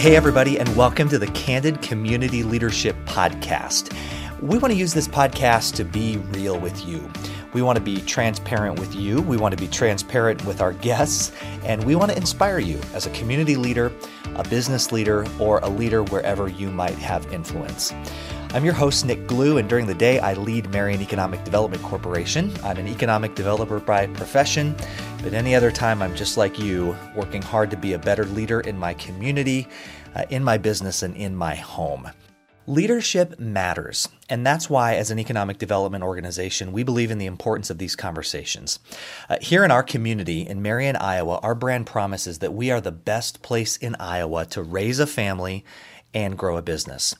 Hey, everybody, and welcome to the Candid Community Leadership Podcast. We want to use this podcast to be real with you. We want to be transparent with you. We want to be transparent with our guests, and we want to inspire you as a community leader, a business leader, or a leader wherever you might have influence. I'm your host, Nick Glue, and during the day, I lead Marion Economic Development Corporation. I'm an economic developer by profession, but any other time, I'm just like you, working hard to be a better leader in my community, in my business, and in my home. Leadership matters, and that's why, as an economic development organization, we believe in the importance of these conversations. Here in our community in Marion, Iowa, our brand promise is that we are the best place in Iowa to raise a family and grow a business.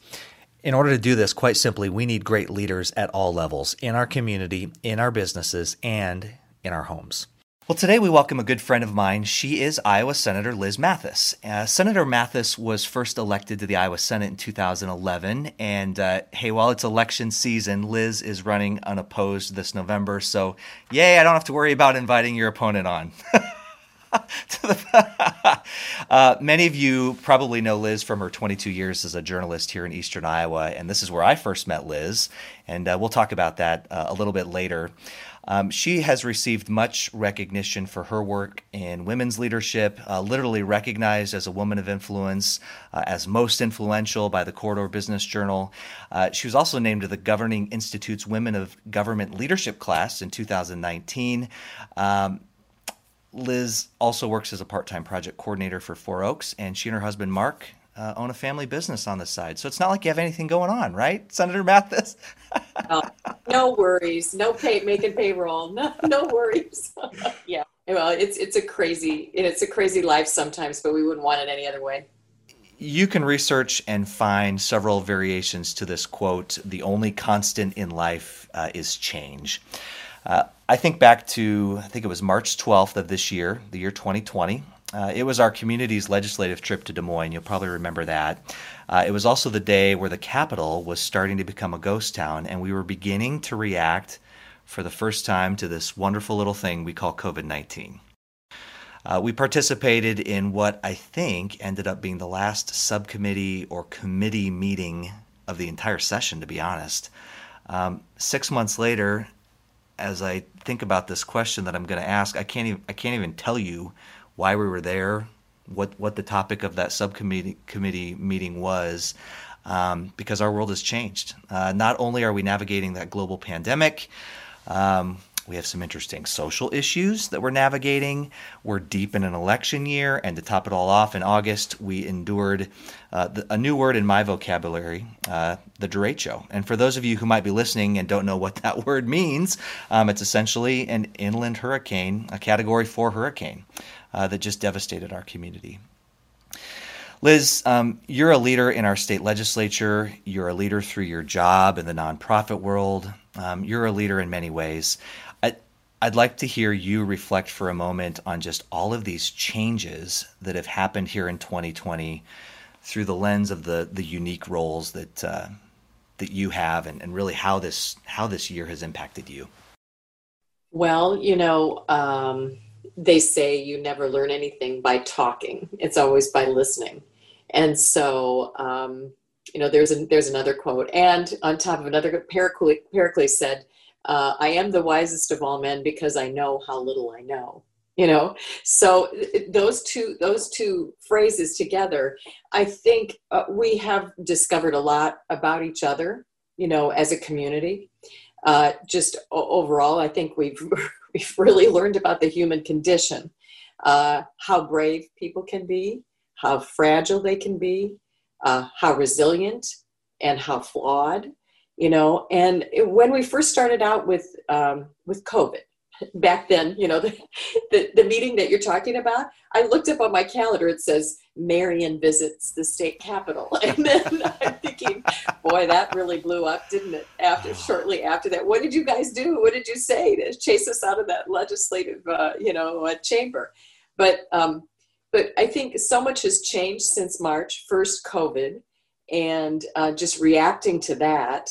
In order to do this, quite simply, we need great leaders at all levels, in our community, in our businesses, and in our homes. Well, today we welcome a good friend of mine. She is Iowa Senator Liz Mathis. Senator Mathis was first elected to the Iowa Senate in 2011, and hey, while it's election season, Liz is running unopposed this November, so yay, I don't have to worry about inviting your opponent on. Many of you probably know Liz from her 22 years as a journalist here in Eastern Iowa, and this is where I first met Liz, and we'll talk about that a little bit later. She has received much recognition for her work in women's leadership, literally recognized as a woman of influence, as most influential by the Corridor Business Journal. She was also named to the Governing Institute's Women of Government Leadership class in 2019. Liz also works as a part-time project coordinator for Four Oaks, and she and her husband, Mark, own a family business on the side. So it's not like you have anything going on, right, Senator Mathis? No worries. No making payroll. No worries. Yeah. Well, it's a crazy life sometimes, but we wouldn't want it any other way. You can research and find several variations to this quote, "The only constant in life is change." I think back to, it was March 12th of this year, the year 2020. It was our community's legislative trip to Des Moines. You'll probably remember that. It was also the day where the Capitol was starting to become a ghost town, and we were beginning to react for the first time to this wonderful little thing we call COVID-19. We participated in what I think ended up being the last subcommittee or committee meeting of the entire session, to be honest. 6 months later, as I think about this question that I'm going to ask, I can't even tell you why we were there, what the topic of that subcommittee meeting was, because our world has changed. Not only are we navigating that global pandemic, we have some interesting social issues that we're navigating. We're deep in an election year, and to top it all off, in August, we endured a new word in my vocabulary, the derecho. And for those of you who might be listening and don't know what that word means, it's essentially an inland hurricane, a Category 4 hurricane that just devastated our community. Liz, you're a leader in our state legislature. You're a leader through your job in the nonprofit world. You're a leader in many ways. I'd like to hear you reflect for a moment on just all of these changes that have happened here in 2020 through the lens of the unique roles that that you have, and really how this year has impacted you. Well, they say you never learn anything by talking. It's always by listening. And so, there's another quote. And on top of another, Pericles said, I am the wisest of all men because I know how little I know, So those two phrases together, I think we have discovered a lot about each other, as a community. Just overall, I think we've really learned about the human condition, how brave people can be, how fragile they can be, how resilient and how flawed. And when we first started out with COVID, back then, the meeting that you're talking about, I looked up on my calendar, it says, Marion visits the state capitol. And then I'm thinking, boy, that really blew up, didn't it? Shortly after that, what did you guys do? What did you say to chase us out of that legislative, chamber? But I think so much has changed since March, first COVID, and just reacting to that,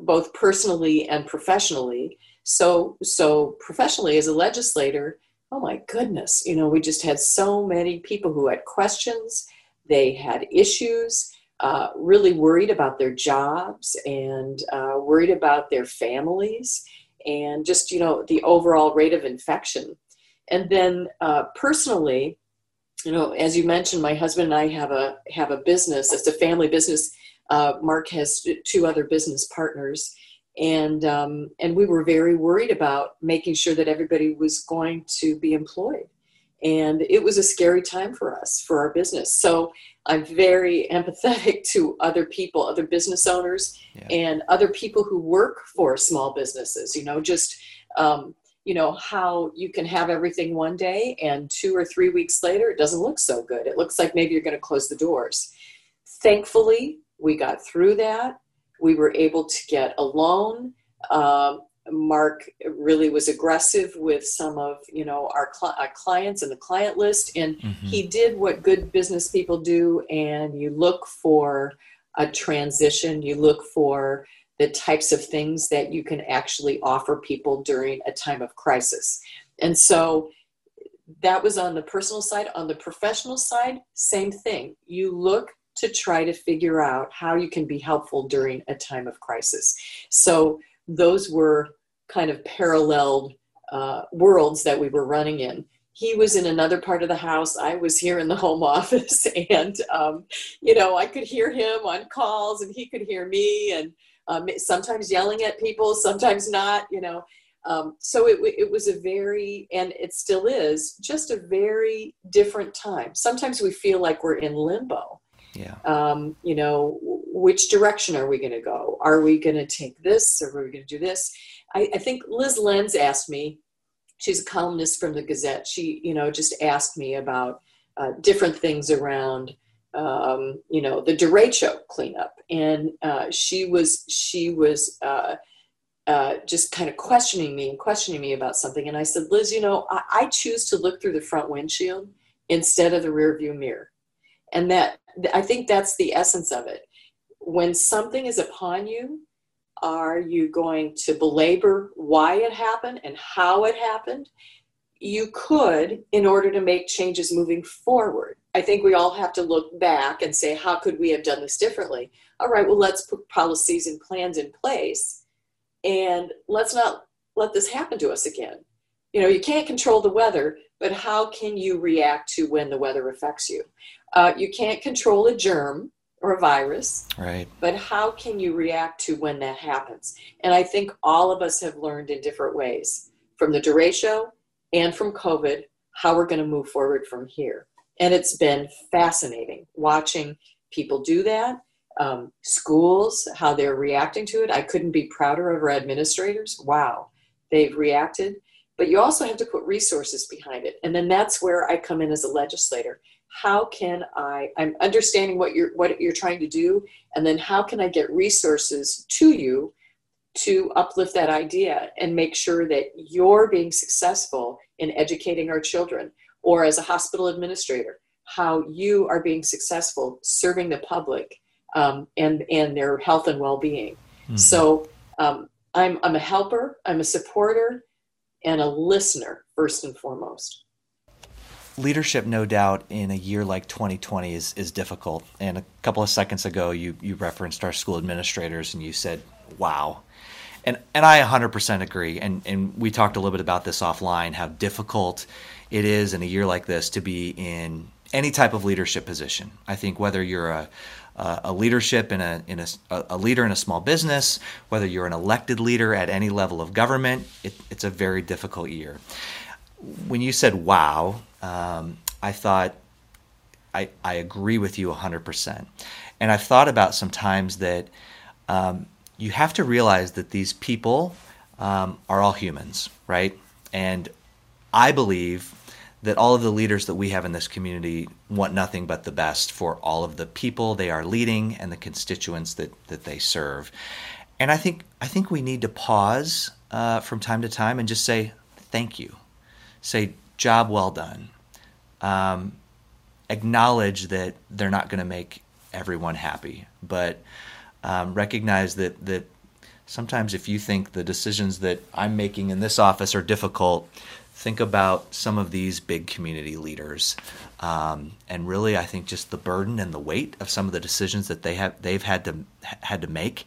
both personally and professionally. So professionally as a legislator, oh my goodness, we just had so many people who had questions They had issues, really worried about their jobs and worried about their families and just, you know, the overall rate of infection. And then personally, you know, as you mentioned, my husband and I have a business. It's a family business. Mark has two other business partners, and we were very worried about making sure that everybody was going to be employed. And it was a scary time for us, for our business. So I'm very empathetic to other people, other business owners, yeah, and other people who work for small businesses, you know, just, you know, how you can have everything one day and 2 or 3 weeks later, it doesn't look so good. It looks like maybe you're going to close the doors. Thankfully, we got through that. We were able to get a loan. Mark really was aggressive with some of, you know, our clients and the client list. And mm-hmm. he did what good business people do. And you look for a transition. You look for the types of things that you can actually offer people during a time of crisis. And so that was on the personal side. On the professional side, same thing. You look to try to figure out how you can be helpful during a time of crisis. So those were kind of paralleled worlds that we were running in. He was in another part of the house. I was here in the home office, and, you know, I could hear him on calls and he could hear me, and sometimes yelling at people, sometimes not, you know. So it was a very, and it still is, just a very different time. Sometimes we feel like we're in limbo. Yeah. You know, which direction are we going to go? Are we going to take this? Or are we going to do this? I think Liz Lenz asked me, she's a columnist from The Gazette. She, you know, just asked me about different things around, you know, the derecho cleanup. And she was just kind of questioning me about something. And I said, Liz, you know, I choose to look through the front windshield instead of the rear view mirror. And that, I think that's the essence of it. When something is upon you, are you going to belabor why it happened and how it happened? You could, in order to make changes moving forward. I think we all have to look back and say, how could we have done this differently? All right, well, let's put policies and plans in place, and let's not let this happen to us again. You know, you can't control the weather, but how can you react to when the weather affects you? You can't control a germ or a virus, right? But how can you react to when that happens? And I think all of us have learned in different ways from the derecho and from COVID, how we're going to move forward from here. And it's been fascinating watching people do that, schools, how they're reacting to it. I couldn't be prouder of our administrators. Wow, they've reacted. But you also have to put resources behind it. And then that's where I come in as a legislator. How can I'm understanding what you're trying to do, and then how can I get resources to you to uplift that idea and make sure that you're being successful in educating our children, or as a hospital administrator, how you are being successful serving the public and their health and well-being. Mm. So I'm a helper, I'm a supporter, and a listener, first and foremost. Leadership, no doubt, in a year like 2020 is difficult. And a couple of seconds ago, you referenced our school administrators and you said, wow. And I 100% agree. And we talked a little bit about this offline, how difficult it is in a year like this to be in any type of leadership position. I think whether you're a leadership in a leader in a small business, whether you're an elected leader at any level of government, it's a very difficult year. When you said wow, I thought I agree with you 100%. And I've thought about sometimes that you have to realize that these people are all humans, right? And I believe that all of the leaders that we have in this community want nothing but the best for all of the people they are leading and the constituents that they serve. And I think we need to pause from time to time and just say thank you. Say job well done. Acknowledge that they're not going to make everyone happy, but recognize that sometimes if you think the decisions that I'm making in this office are difficult, think about some of these big community leaders, and really, I think just the burden and the weight of some of the decisions that they've had to make.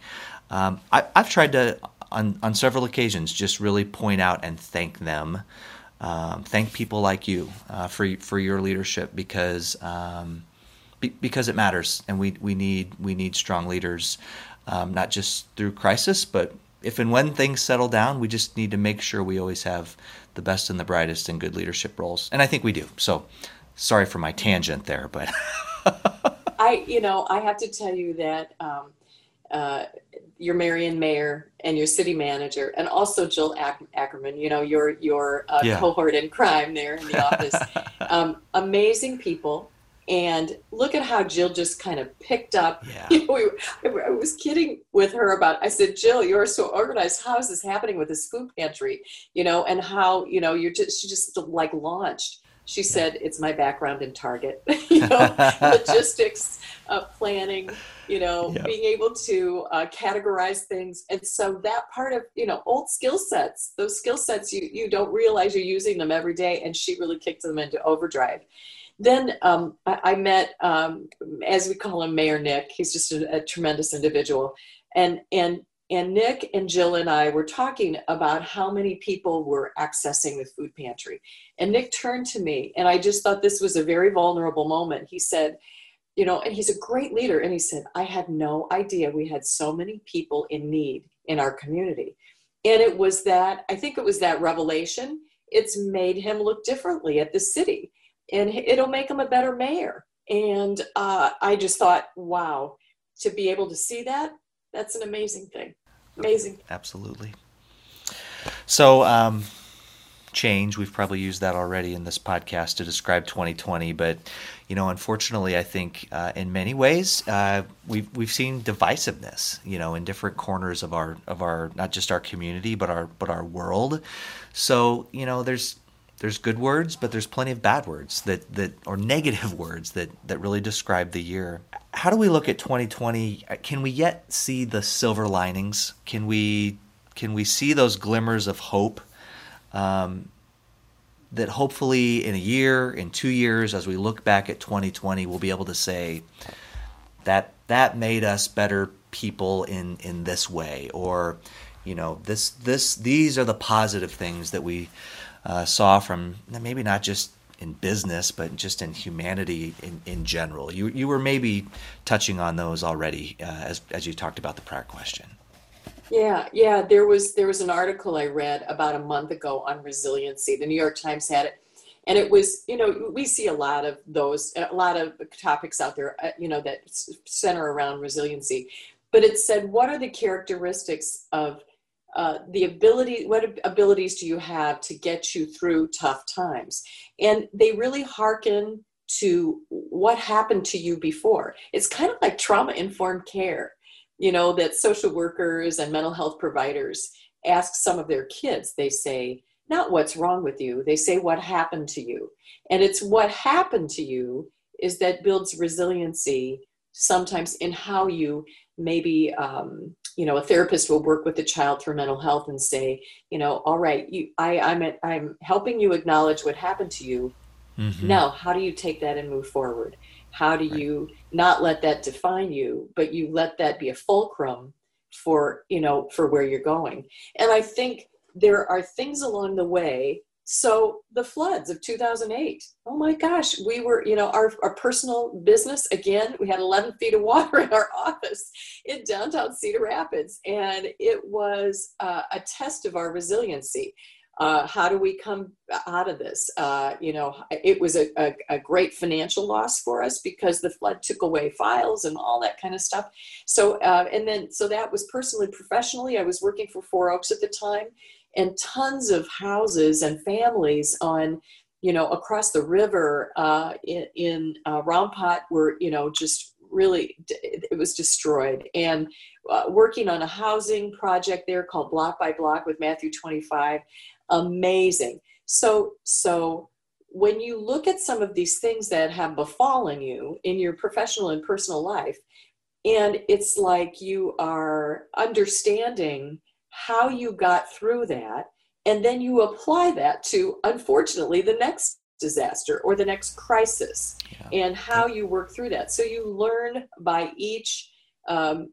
I've tried to, on several occasions, just really point out and thank them, thank people like you for your leadership, because it matters, and we need strong leaders, not just through crisis, but if and when things settle down, we just need to make sure we always have the best and the brightest and good leadership roles. And I think we do. So sorry for my tangent there, but I have to tell you that your Marion mayor and your city manager, and also Jill Ackerman, your yeah, cohort in crime there in the office, amazing people. And look at how Jill just kind of picked up. Yeah. I was kidding with her about, I said, Jill, you're so organized. How is this happening with this food pantry? And how, she just like launched. She said, it's my background in Target, logistics, planning, being able to categorize things. And so that part of, old skill sets, those skill sets, you don't realize you're using them every day. And she really kicked them into overdrive. Then I met, as we call him, Mayor Nick. He's just a tremendous individual. And Nick and Jill and I were talking about how many people were accessing the food pantry. And Nick turned to me, and I just thought this was a very vulnerable moment. He said, and he's a great leader. And he said, I had no idea we had so many people in need in our community. And I think it was that revelation. It's made him look differently at the city. And it'll make him a better mayor. And I just thought, wow, to be able to see that, that's an amazing thing. Amazing. Absolutely. So change, we've probably used that already in this podcast to describe 2020. But, unfortunately, I think in many ways we've seen divisiveness, in different corners of our not just our community, but our world. So, there's good words, but there's plenty of bad words or negative words that really describe the year. How do we look at 2020? Can we yet see the silver linings? Can we see those glimmers of hope that hopefully in a year, in 2 years, as we look back at 2020, we'll be able to say that made us better people in this way, or these are the positive things that we saw from, maybe not just in business, but just in humanity in general. You were maybe touching on those already as you talked about the prior question. Yeah. There was an article I read about a month ago on resiliency. The New York Times had it, and it was, we see a lot of those, a lot of topics out there, that center around resiliency. But it said, what are the characteristics of what abilities do you have to get you through tough times? And they really hearken to what happened to you before. It's kind of like trauma-informed care, that social workers and mental health providers ask some of their kids. They say, not what's wrong with you. They say, what happened to you? And it's what happened to you is that builds resiliency sometimes in how you maybe, a therapist will work with the child through mental health and say, all right, I'm helping you acknowledge what happened to you. Mm-hmm. Now, how do you take that and move forward? How do you not let that define you, but you let that be a fulcrum for where you're going? And I think there are things along the way. So the floods of 2008, oh my gosh, we were, our personal business, again, we had 11 feet of water in our office in downtown Cedar Rapids. And it was a test of our resiliency. How do we come out of this? It was a great financial loss for us because the flood took away files and all that kind of stuff. So, so that was personally, professionally, I was working for Four Oaks at the time. And tons of houses and families on, across the river in Rampot were, just really, it was destroyed. And working on a housing project there called Block by Block with Matthew 25, amazing. So when you look at some of these things that have befallen you in your professional and personal life, and it's like you are understanding how you got through that And then you apply that to, unfortunately, the next disaster or the next crisis, and how you work through that. So you learn by each thing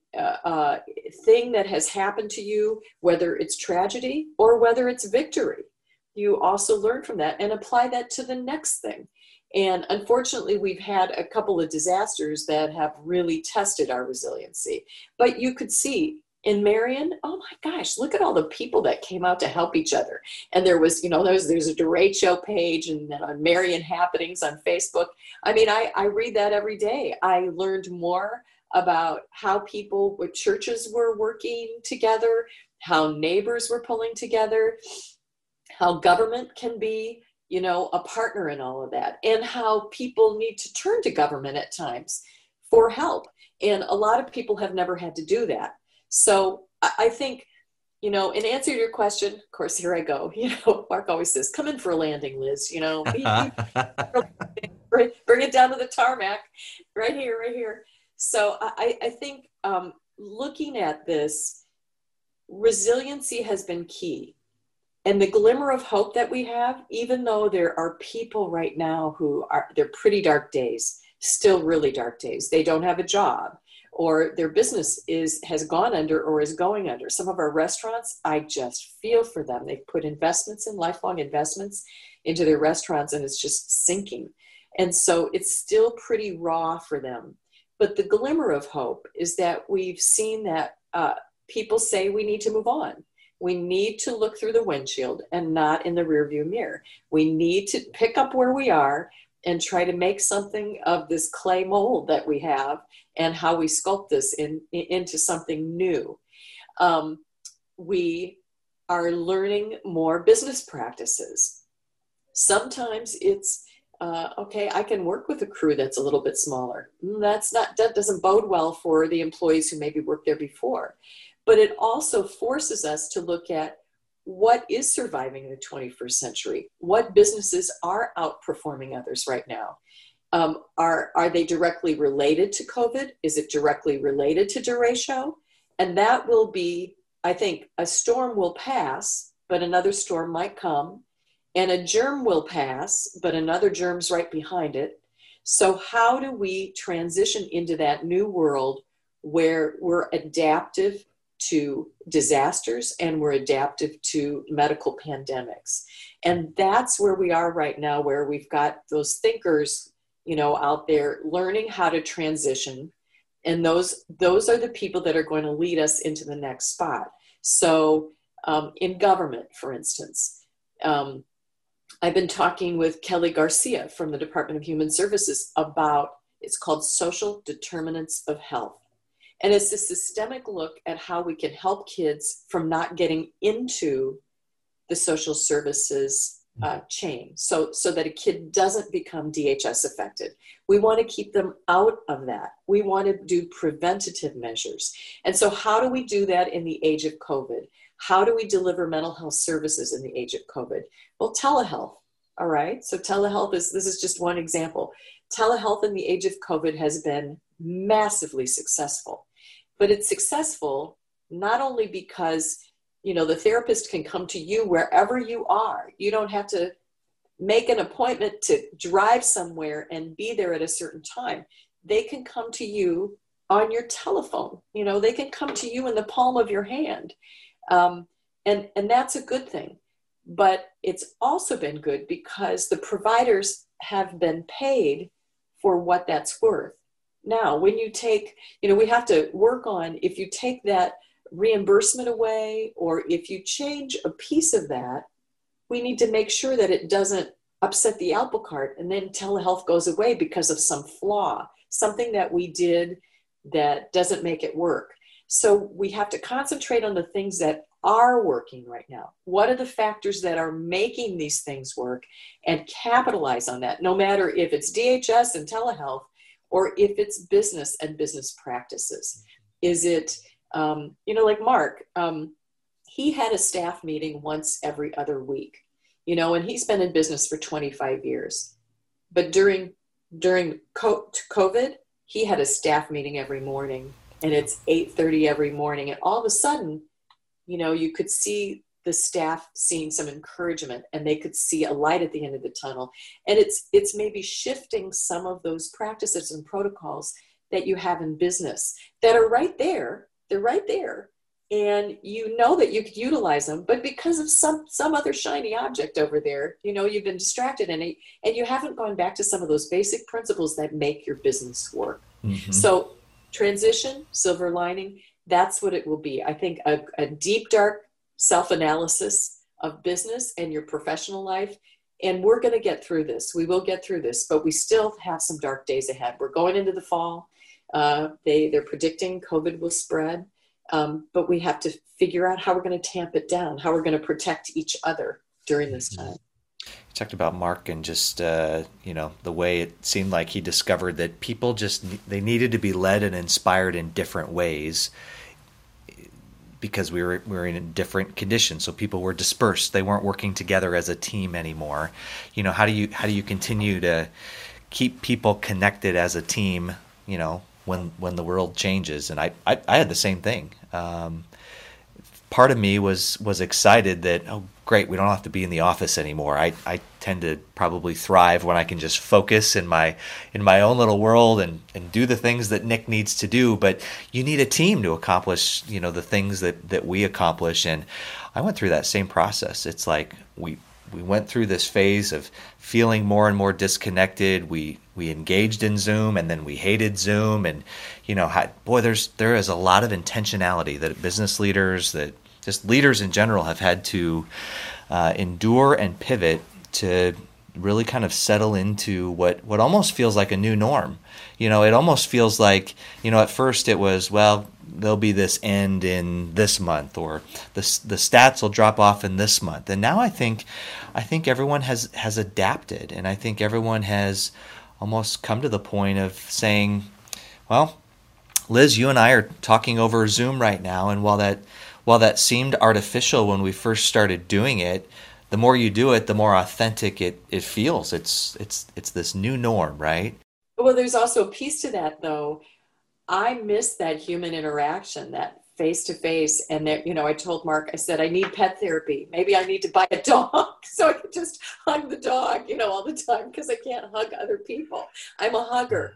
that has happened to you, whether it's tragedy or whether it's victory. You also learn from that and apply that to the next thing. And unfortunately, we've had a couple of disasters that have really tested our resiliency. But you could see in Marion, oh my gosh, look at all the people that came out to help each other. And there was, you know, there's a derecho page, and then on Marion Happenings on Facebook. I mean, I read that every day. I learned more about how people with churches were working together, how neighbors were pulling together, how government can be, you know, a partner in all of that, and how people need to turn to government at times for help. And a lot of people have never had to do that. So I think, you know, in answer to your question, of course, here I go, you know, Mark always says, come in for a landing, Liz, you know, bring it down to the tarmac right here. So I think looking at this, resiliency has been key. And the glimmer of hope that we have, even though there are people right now who are, they're pretty dark days, still really dark days. They don't have a job, or their business has gone under or is going under. Some of our restaurants, I just feel for them. They've put investments in, lifelong investments into their restaurants, and it's just sinking. And so it's still pretty raw for them. But the glimmer of hope is that we've seen that people say we need to move on. We need to look through the windshield and not in the rearview mirror. We need to pick up where we are and try to make something of this clay mold that we have and how we sculpt this into something new. We are learning more business practices. Sometimes it's, okay, I can work with a crew that's a little bit smaller. That doesn't bode well for the employees who maybe worked there before. But it also forces us to look at what is surviving in the 21st century. What businesses are outperforming others right now? Are they directly related to COVID? Is it directly related to derecho? And that will be, I think, a storm will pass, but another storm might come. And a germ will pass, but another germ's right behind it. So how do we transition into that new world where we're adaptive to disasters and we're adaptive to medical pandemics? And that's where we are right now, where we've got those thinkers, you know, out there learning how to transition. And those are the people that are going to lead us into the next spot. So in government, for instance, I've been talking with Kelly Garcia from the Department of Human Services about, it's called Social Determinants of Health. And it's a systemic look at how we can help kids from not getting into the social services chain so that a kid doesn't become DHS affected. We want to keep them out of that. We want to do preventative measures. And so how do we do that in the age of COVID? How do we deliver mental health services in the age of COVID? Well, telehealth. All right. So telehealth this is just one example. Telehealth in the age of COVID has been massively successful, but it's successful not only because, you know, the therapist can come to you wherever you are. You don't have to make an appointment to drive somewhere and be there at a certain time. They can come to you on your telephone. You know, they can come to you in the palm of your hand. And that's a good thing, but it's also been good because the providers have been paid for what that's worth. Now, when you take, you know, we have to work on, if you take that reimbursement away, or if you change a piece of that, we need to make sure that it doesn't upset the apple cart and then telehealth goes away because of some flaw, something that we did that doesn't make it work. So we have to concentrate on the things that are working right now. What are the factors that are making these things work, and capitalize on that, no matter if it's DHS and telehealth, or if it's business and business practices. Is it, you know, like Mark, he had a staff meeting once every other week, you know, and he's been in business for 25 years. But during COVID, he had a staff meeting every morning, and it's 8:30 every morning. And all of a sudden, you know, you could see the staff seeing some encouragement, and they could see a light at the end of the tunnel. And it's maybe shifting some of those practices and protocols that you have in business that are right there. They're right there. And you know that you could utilize them, but because of some other shiny object over there, you know, you've been distracted in it, and you haven't gone back to some of those basic principles that make your business work. Mm-hmm. So transition, silver lining, that's what it will be. I think a deep, dark self-analysis of business and your professional life. And we're going to get through this. We will get through this, but we still have some dark days ahead. We're going into the fall. They're predicting COVID will spread. But we have to figure out how we're going to tamp it down, how we're going to protect each other during this time. You talked about Mark and just, you know, the way it seemed like he discovered that people just, they needed to be led and inspired in different ways because we were in different conditions. So people were dispersed. They weren't working together as a team anymore. You know, how do you continue to keep people connected as a team, you know, when the world changes? And I had the same thing. Part of me was excited that, oh, great, we don't have to be in the office anymore. I tend to probably thrive when I can just focus in my own little world and do the things that Nick needs to do. But you need a team to accomplish, you know, the things that we accomplish. And I went through that same process. It's like we went through this phase of feeling more and more disconnected. We engaged in Zoom, and then we hated Zoom. And, you know, there is a lot of intentionality that business leaders, that just leaders in general, have had to endure and pivot to really kind of settle into what almost feels like a new norm. You know, it almost feels like, you know, at first it was, well, there'll be this end in this month, or the stats will drop off in this month. And now I think everyone has adapted, and I think everyone has almost come to the point of saying, well, Liz, you and I are talking over Zoom right now, and while that seemed artificial when we first started doing it, the more you do it, the more authentic it feels. It's this new norm, right? Well, there's also a piece to that, though. I miss that human interaction, that face-to-face. And that, you know, I told Mark, I said, I need pet therapy. Maybe I need to buy a dog so I can just hug the dog, you know, all the time, because I can't hug other people. I'm a hugger.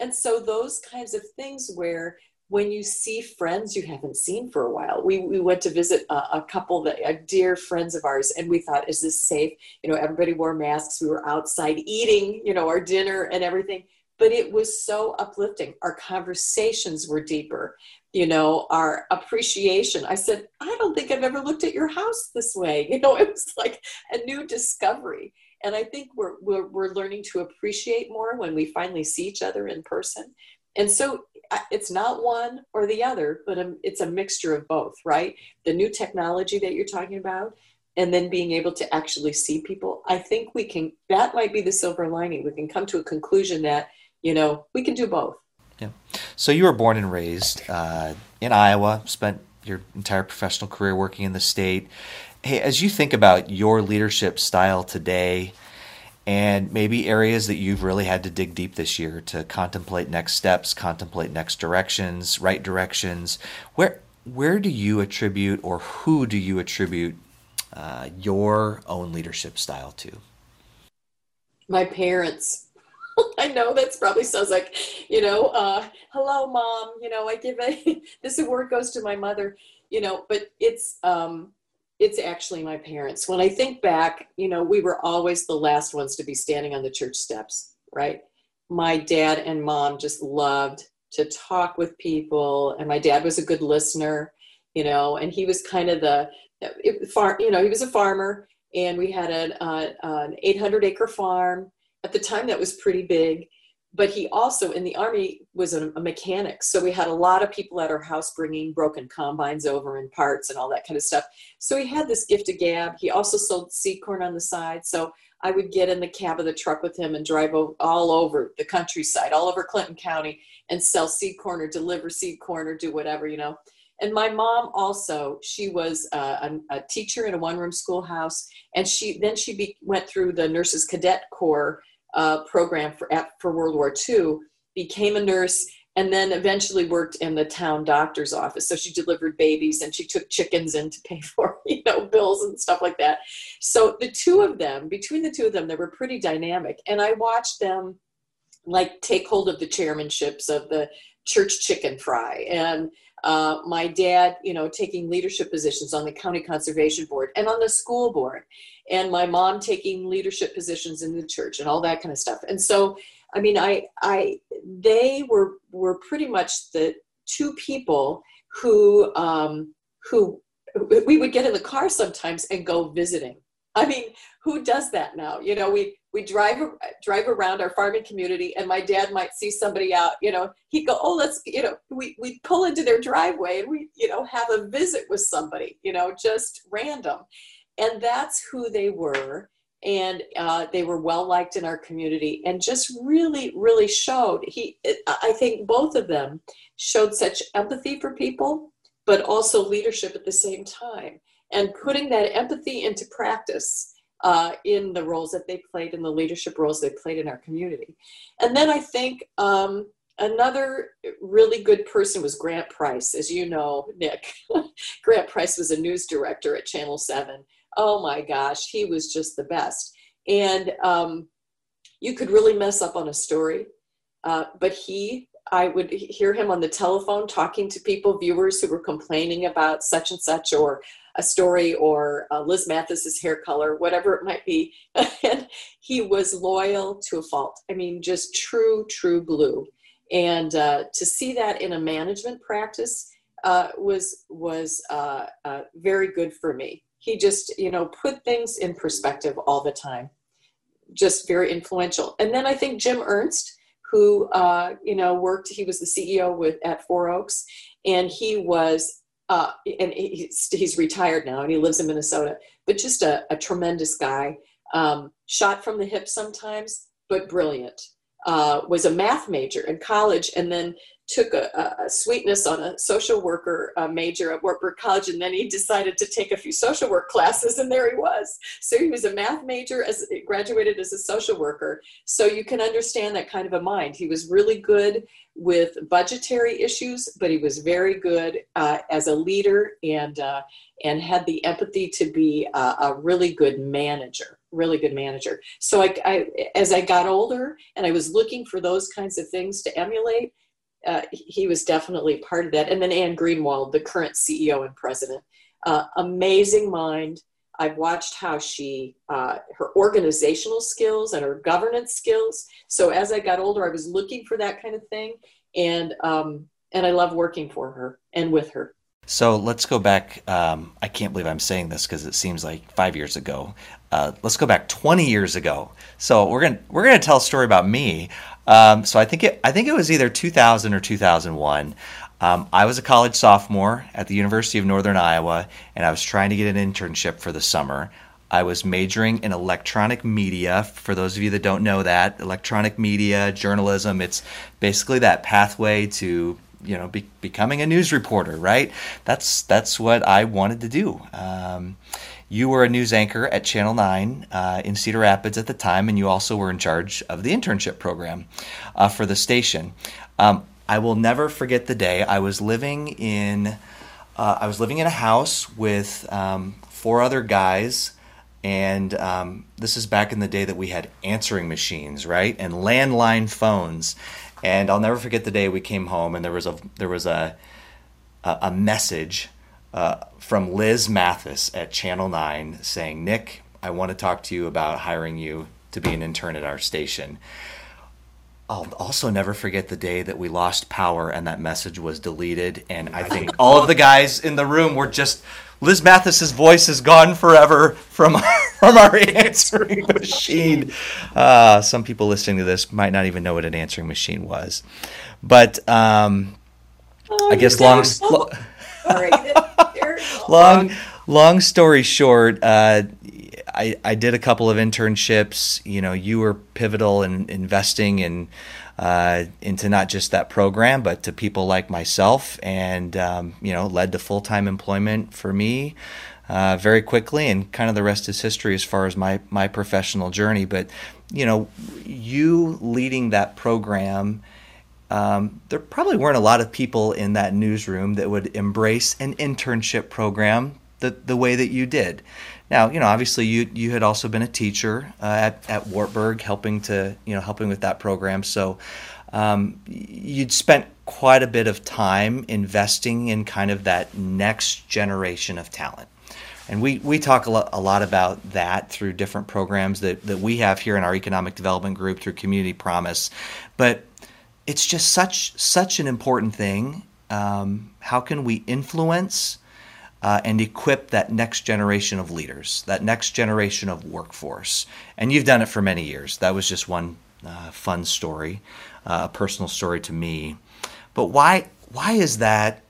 And so those kinds of things where when you see friends you haven't seen for a while, we went to visit a couple that are dear friends of ours, and we thought, is this safe? You know, everybody wore masks. We were outside eating, you know, our dinner and everything. But it was so uplifting. Our conversations were deeper, you know, our appreciation. I said, I don't think I've ever looked at your house this way. You know, it was like a new discovery. And I think we're learning to appreciate more when we finally see each other in person. And so it's not one or the other, but it's a mixture of both, right? The new technology that you're talking about, and then being able to actually see people. I think we can, that might be the silver lining. We can come to a conclusion that, you know, we can do both. Yeah. So you were born and raised in Iowa, spent your entire professional career working in the state. Hey, as you think about your leadership style today, and maybe areas that you've really had to dig deep this year to contemplate next steps, contemplate next directions, right directions, where do you attribute, or who do you attribute your own leadership style to? My parents. I know that's probably sounds like, you know, hello, Mom, you know, I give this award goes to my mother, you know, but it's actually my parents. When I think back, you know, we were always the last ones to be standing on the church steps, right? My dad and mom just loved to talk with people. And my dad was a good listener, you know, and he was kind of he was a farmer, and we had an 800 acre farm. At the time, that was pretty big, but he also in the Army was a mechanic. So we had a lot of people at our house bringing broken combines over and parts and all that kind of stuff. So he had this gift of gab. He also sold seed corn on the side. So I would get in the cab of the truck with him and drive all over the countryside, all over Clinton County, and sell seed corn or deliver seed corn or do whatever, you know. And my mom also, she was a teacher in a one-room schoolhouse, and she went through the Nurses Cadet Corps program for World War II, became a nurse, and then eventually worked in the town doctor's office. So she delivered babies, and she took chickens in to pay for you know, bills and stuff like that. So the two of them, between the two of them, they were pretty dynamic. And I watched them like take hold of the chairmanships of the church chicken fry, and my dad, you know, taking leadership positions on the county conservation board and on the school board, and my mom taking leadership positions in the church and all that kind of stuff. And so, I mean, they were pretty much the two people who we would get in the car sometimes and go visiting. I mean, who does that now? You know, we drive around our farming community, and my dad might see somebody out, you know, he'd go, oh, let's, you know, we'd pull into their driveway and we, you know, have a visit with somebody, you know, just random. And that's who they were. And they were well-liked in our community, and just really, really showed, I think both of them showed such empathy for people, but also leadership at the same time, and putting that empathy into practice in the roles that they played, in the leadership roles they played in our community. And then I think another really good person was Grant Price, as you know, Nick. Grant Price was a news director at Channel 7. Oh my gosh, he was just the best. And you could really mess up on a story, but I would hear him on the telephone talking to people, viewers who were complaining about such and such, or a story, or Liz Mathis's hair color, whatever it might be. And he was loyal to a fault. I mean, just true, true blue. And to see that in a management practice was very good for me. He just, you know, put things in perspective all the time, just very influential. And then I think Jim Ernst, who, you know, he was the CEO at Four Oaks, and he was, and he's retired now, and he lives in Minnesota, but just a tremendous guy, shot from the hip sometimes, but brilliant, was a math major in college, and then took a sweetness on a social worker major at Wartburg College, and then he decided to take a few social work classes, and there he was. So he was a math major, graduated as a social worker. So you can understand that kind of a mind. He was really good with budgetary issues, but he was very good as a leader, and had the empathy to be a really good manager. Really good manager. So as I got older and I was looking for those kinds of things to emulate, he was definitely part of that. And then Anne Greenwald, the current CEO and president, amazing mind. I've watched how she, her organizational skills and her governance skills. So as I got older, I was looking for that kind of thing. And I love working for her and with her. So let's go back. I can't believe I'm saying this because it seems like 5 years ago. Let's go back 20 years ago. So we're gonna tell a story about me. So I think it was either 2000 or 2001. I was a college sophomore at the University of Northern Iowa, and I was trying to get an internship for the summer. I was majoring in electronic media. For those of you that don't know that, electronic media, journalism, it's basically that pathway to, you know, becoming a news reporter, right? That's what I wanted to do. You were a news anchor at Channel 9 in Cedar Rapids at the time, and you also were in charge of the internship program for the station. I will never forget the day. I was living in a house with four other guys, and this is back in the day that we had answering machines, right, and landline phones. And I'll never forget the day we came home, and there was a message from Liz Mathis at Channel 9 saying, "Nick, I want to talk to you about hiring you to be an intern at our station." I'll also never forget the day that we lost power and that message was deleted. And I think all of the guys in the room were just, Liz Mathis's voice is gone forever from our answering machine. Some people listening to this might not even know what an answering machine was. But I guess long story short, I did a couple of internships. You know, you were pivotal in investing into not just that program, but to people like myself, and you know, led to full-time employment for me very quickly. And kind of the rest is history as far as my professional journey. But you know, you leading that program. There probably weren't a lot of people in that newsroom that would embrace an internship program the way that you did. Now, you know, obviously you had also been a teacher at Wartburg, helping with that program. So you'd spent quite a bit of time investing in kind of that next generation of talent. And we talk a lot about that through different programs that we have here in our economic development group through Community Promise. But it's just such an important thing. How can we influence and equip that next generation of leaders, that next generation of workforce? And you've done it for many years. That was just one fun story, a personal story to me. But why is that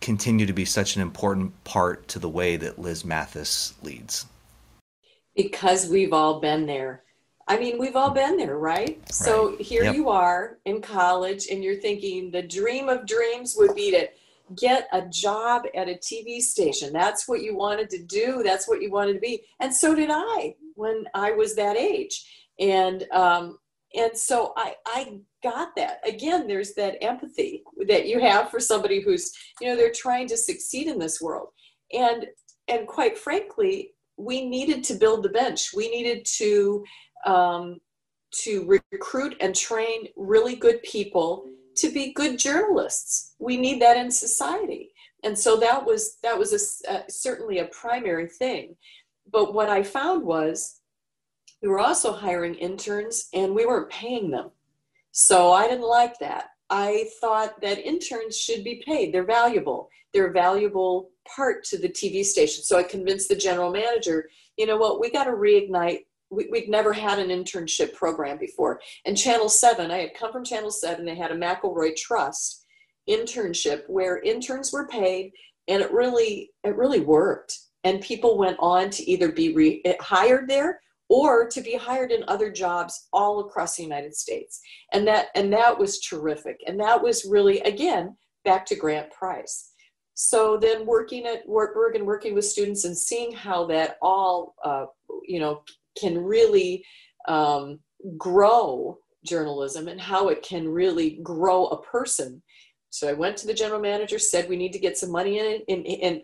continue to be such an important part to the way that Liz Mathis leads? Because we've all been there. I mean, we've all been there, right? So here you are in college and you're thinking the dream of dreams would be to get a job at a TV station. That's what you wanted to do. That's what you wanted to be. And so did I when I was that age. And so I got that. Again, there's that empathy that you have for somebody who's, you know, they're trying to succeed in this world. And quite frankly, we needed to build the bench. We needed to recruit and train really good people to be good journalists. We need that in society. And so that was certainly a primary thing. But what I found was, we were also hiring interns and we weren't paying them. So I didn't like that. I thought that interns should be paid. They're valuable. They're a valuable part to the TV station. So I convinced the general manager, you know what, we got to reignite. We'd never had an internship program before. And Channel 7, I had come from Channel 7. They had a McElroy Trust internship where interns were paid, and it really worked. And people went on to either be hired there or to be hired in other jobs all across the United States. And that was terrific. And that was really, again, back to Grant Price. So then working at Wartburg and working with students and seeing how that all, can really grow journalism and how it can really grow a person. So I went to the general manager, said we need to get some money in it, and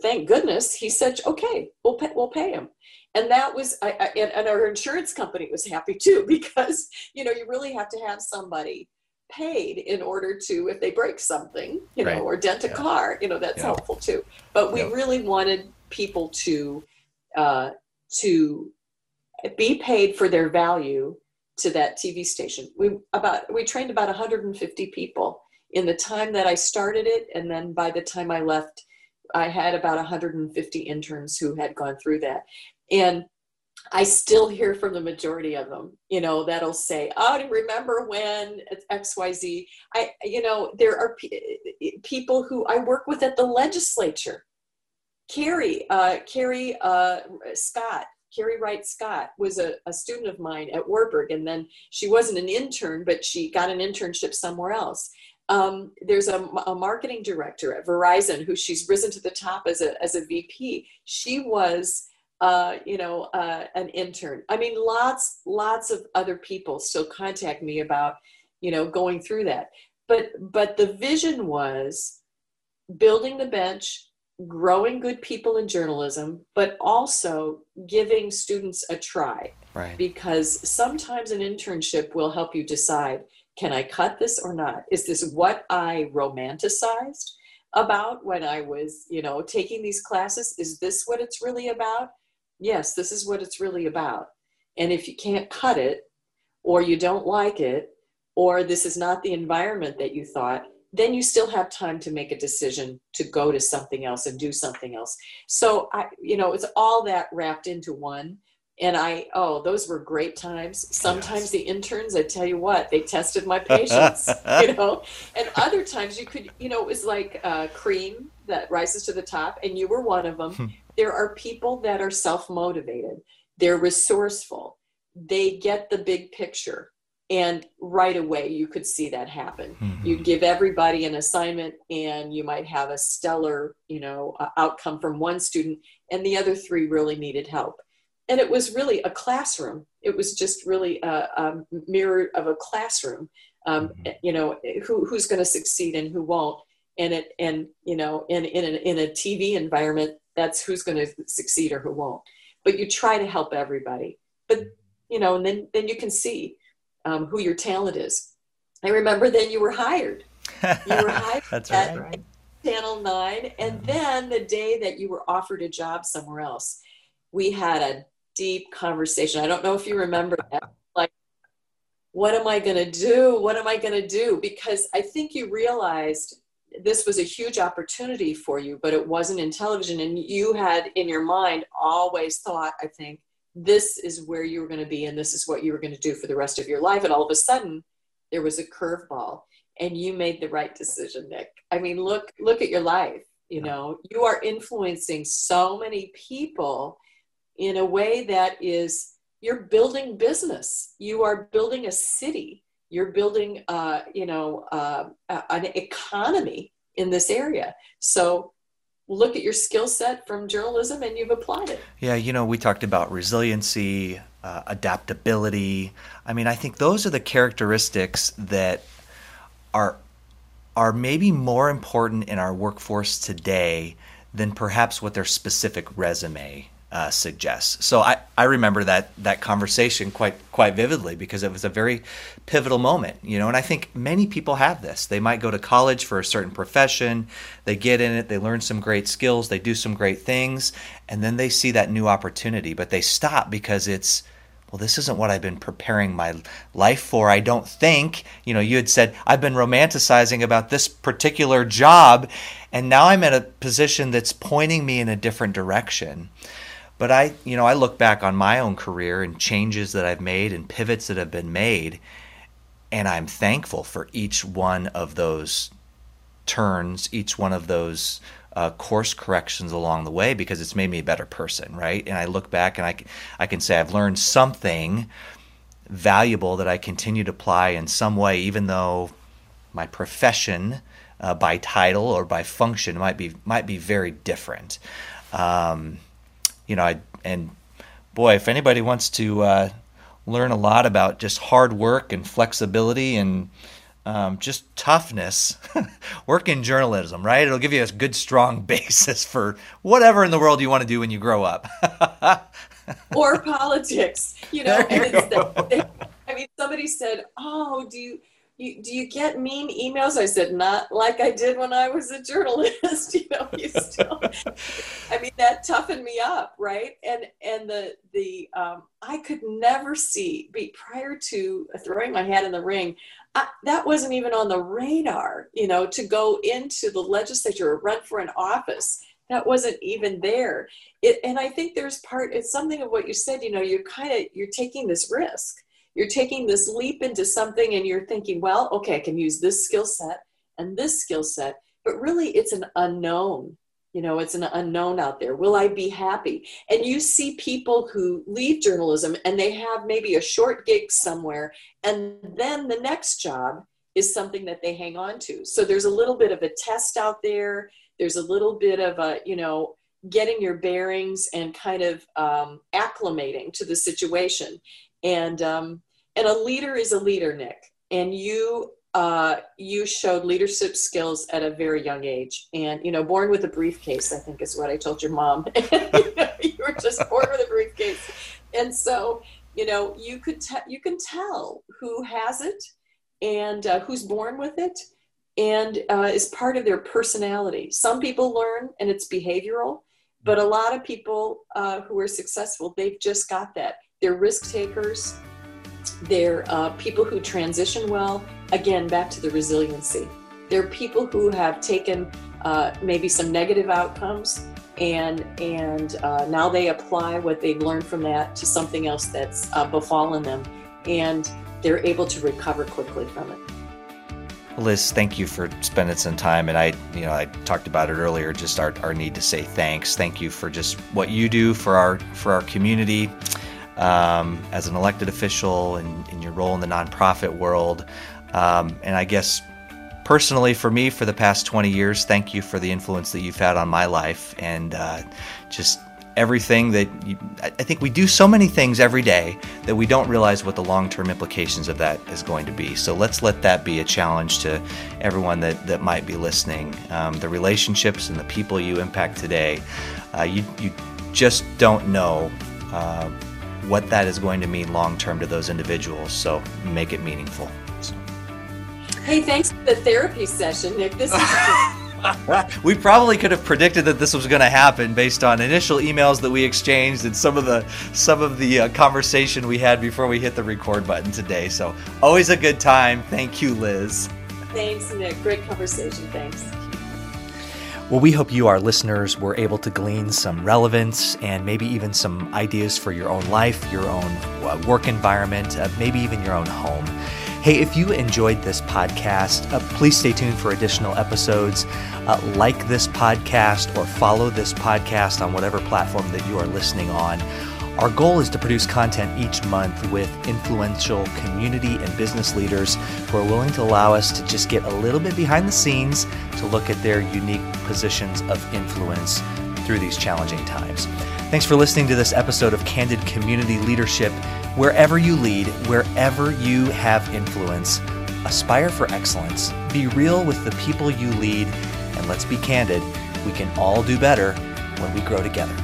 thank goodness he said, okay, we'll pay him. And that was, and our insurance company was happy too, because, you know, you really have to have somebody paid in order to, if they break something, you know, or dent a car, you know, that's helpful too. But we really wanted people to be paid for their value to that TV station. We trained about 150 people in the time that I started it. And then by the time I left, I had about 150 interns who had gone through that. And I still hear from the majority of them, you know, that'll say, oh, do you remember when it's XYZ? There are people who I work with at the legislature. Carrie Wright Scott was a student of mine at Wartburg, and then she wasn't an intern, but she got an internship somewhere else. There's a marketing director at Verizon who she's risen to the top as a VP. She was, an intern. I mean, lots of other people still contact me about, you know, going through that. But the vision was building the bench, growing good people in journalism, but also giving students a try. Right. Because sometimes an internship will help you decide, can I cut this or not? Is this what I romanticized about when I was, you know, taking these classes? Is this what it's really about? Yes, this is what it's really about. And if you can't cut it, or you don't like it, or this is not the environment that you thought, then you still have time to make a decision to go to something else and do something else. So it's all that wrapped into one. And those were great times. Sometimes the interns, I tell you what, they tested my patience, you know, and other times you could, you know, it was like cream that rises to the top, and you were one of them. There are people that are self-motivated. They're resourceful. They get the big picture. And right away, you could see that happen. Mm-hmm. You'd give everybody an assignment, and you might have a stellar, you know, outcome from one student, and the other three really needed help. And it was really a classroom. It was just really a mirror of a classroom. Who's going to succeed and who won't? And in a TV environment, That's who's going to succeed or who won't. But you try to help everybody. But, you know, and then you can see who your talent is. I remember then you were hired. You were hired That's at right. Channel 9. And then the day that you were offered a job somewhere else, we had a deep conversation. I don't know if you remember that. Like, what am I going to do? What am I going to do? Because I think you realized this was a huge opportunity for you, but it wasn't in television. And you had in your mind always thought, I think, this is where you were going to be and this is what you were going to do for the rest of your life. And all of a sudden, there was a curveball and you made the right decision, Nick. I mean, look at your life. You know, you are influencing so many people in a way that is, you're building business. You are building a city. You're building, an economy in this area. So look at your skill set from journalism and you've applied it. Yeah, you know, we talked about resiliency, adaptability. I mean, I think those are the characteristics that are maybe more important in our workforce today than perhaps what their specific resume suggests. So I remember that conversation quite vividly because it was a very pivotal moment, you know, and I think many people have this. They might go to college for a certain profession, they get in it, they learn some great skills, they do some great things, and then they see that new opportunity, but they stop because it's, well, this isn't what I've been preparing my life for, I don't think. You know, you had said, I've been romanticizing about this particular job, and now I'm at a position that's pointing me in a different direction. But I look back on my own career and changes that I've made and pivots that have been made, and I'm thankful for each one of those turns, each one of those course corrections along the way, because it's made me a better person, right? And I look back and I can say I've learned something valuable that I continue to apply in some way, even though my profession by title or by function might be very different. You know, if anybody wants to learn a lot about just hard work and flexibility and just toughness, work in journalism, right? It'll give you a good, strong basis for whatever in the world you want to do when you grow up. Or politics, you know. Somebody said, "Oh, do you get mean emails?" I said, "Not like I did when I was a journalist." You know, you still. I mean, that toughened me up, right? And the I could never see prior to throwing my hat in the ring. That wasn't even on the radar, you know, to go into the legislature or run for an office. That wasn't even there. And I think there's it's something of what you said. You know, you're taking this risk. You're taking this leap into something and you're thinking, well, okay, I can use this skill set and this skill set, but really it's an unknown, you know, it's an unknown out there. Will I be happy? And you see people who leave journalism and they have maybe a short gig somewhere, and then the next job is something that they hang on to. So there's a little bit of a test out there. There's a little bit of a, you know, getting your bearings and kind of acclimating to the situation. And a leader is a leader, Nick. And you showed leadership skills at a very young age. And, you know, born with a briefcase, I think is what I told your mom. You were just born with a briefcase. And so, you know, you can tell who has it and who's born with it and is part of their personality. Some people learn and it's behavioral, but a lot of people who are successful, they've just got that. They're risk takers, they're people who transition well, again, back to the resiliency. They're people who have taken maybe some negative outcomes and now they apply what they've learned from that to something else that's befallen them, and they're able to recover quickly from it. Liz, thank you for spending some time. And I talked about it earlier, just our need to say thanks. Thank you for just what you do for our community. As an elected official and in your role in the nonprofit world. And I guess personally for me, for the past 20 years, thank you for the influence that you've had on my life. And just everything that I think we do so many things every day that we don't realize what the long-term implications of that is going to be. So let's let that be a challenge to everyone that might be listening. The relationships and the people you impact today, you just don't know what that is going to mean long-term to those individuals. So make it meaningful. So. Hey, thanks for the therapy session, Nick. This is We probably could have predicted that this was going to happen based on initial emails that we exchanged and some of the conversation we had before we hit the record button today. So always a good time. Thank you, Liz. Thanks, Nick. Great conversation. Thanks. Well, we hope you, our listeners, were able to glean some relevance and maybe even some ideas for your own life, your own work environment, maybe even your own home. Hey, if you enjoyed this podcast, please stay tuned for additional episodes. Like this podcast or follow this podcast on whatever platform that you are listening on. Our goal is to produce content each month with influential community and business leaders who are willing to allow us to just get a little bit behind the scenes to look at their unique positions of influence through these challenging times. Thanks for listening to this episode of Candid Community Leadership. Wherever you lead, wherever you have influence, aspire for excellence. Be real with the people you lead, and let's be candid. We can all do better when we grow together.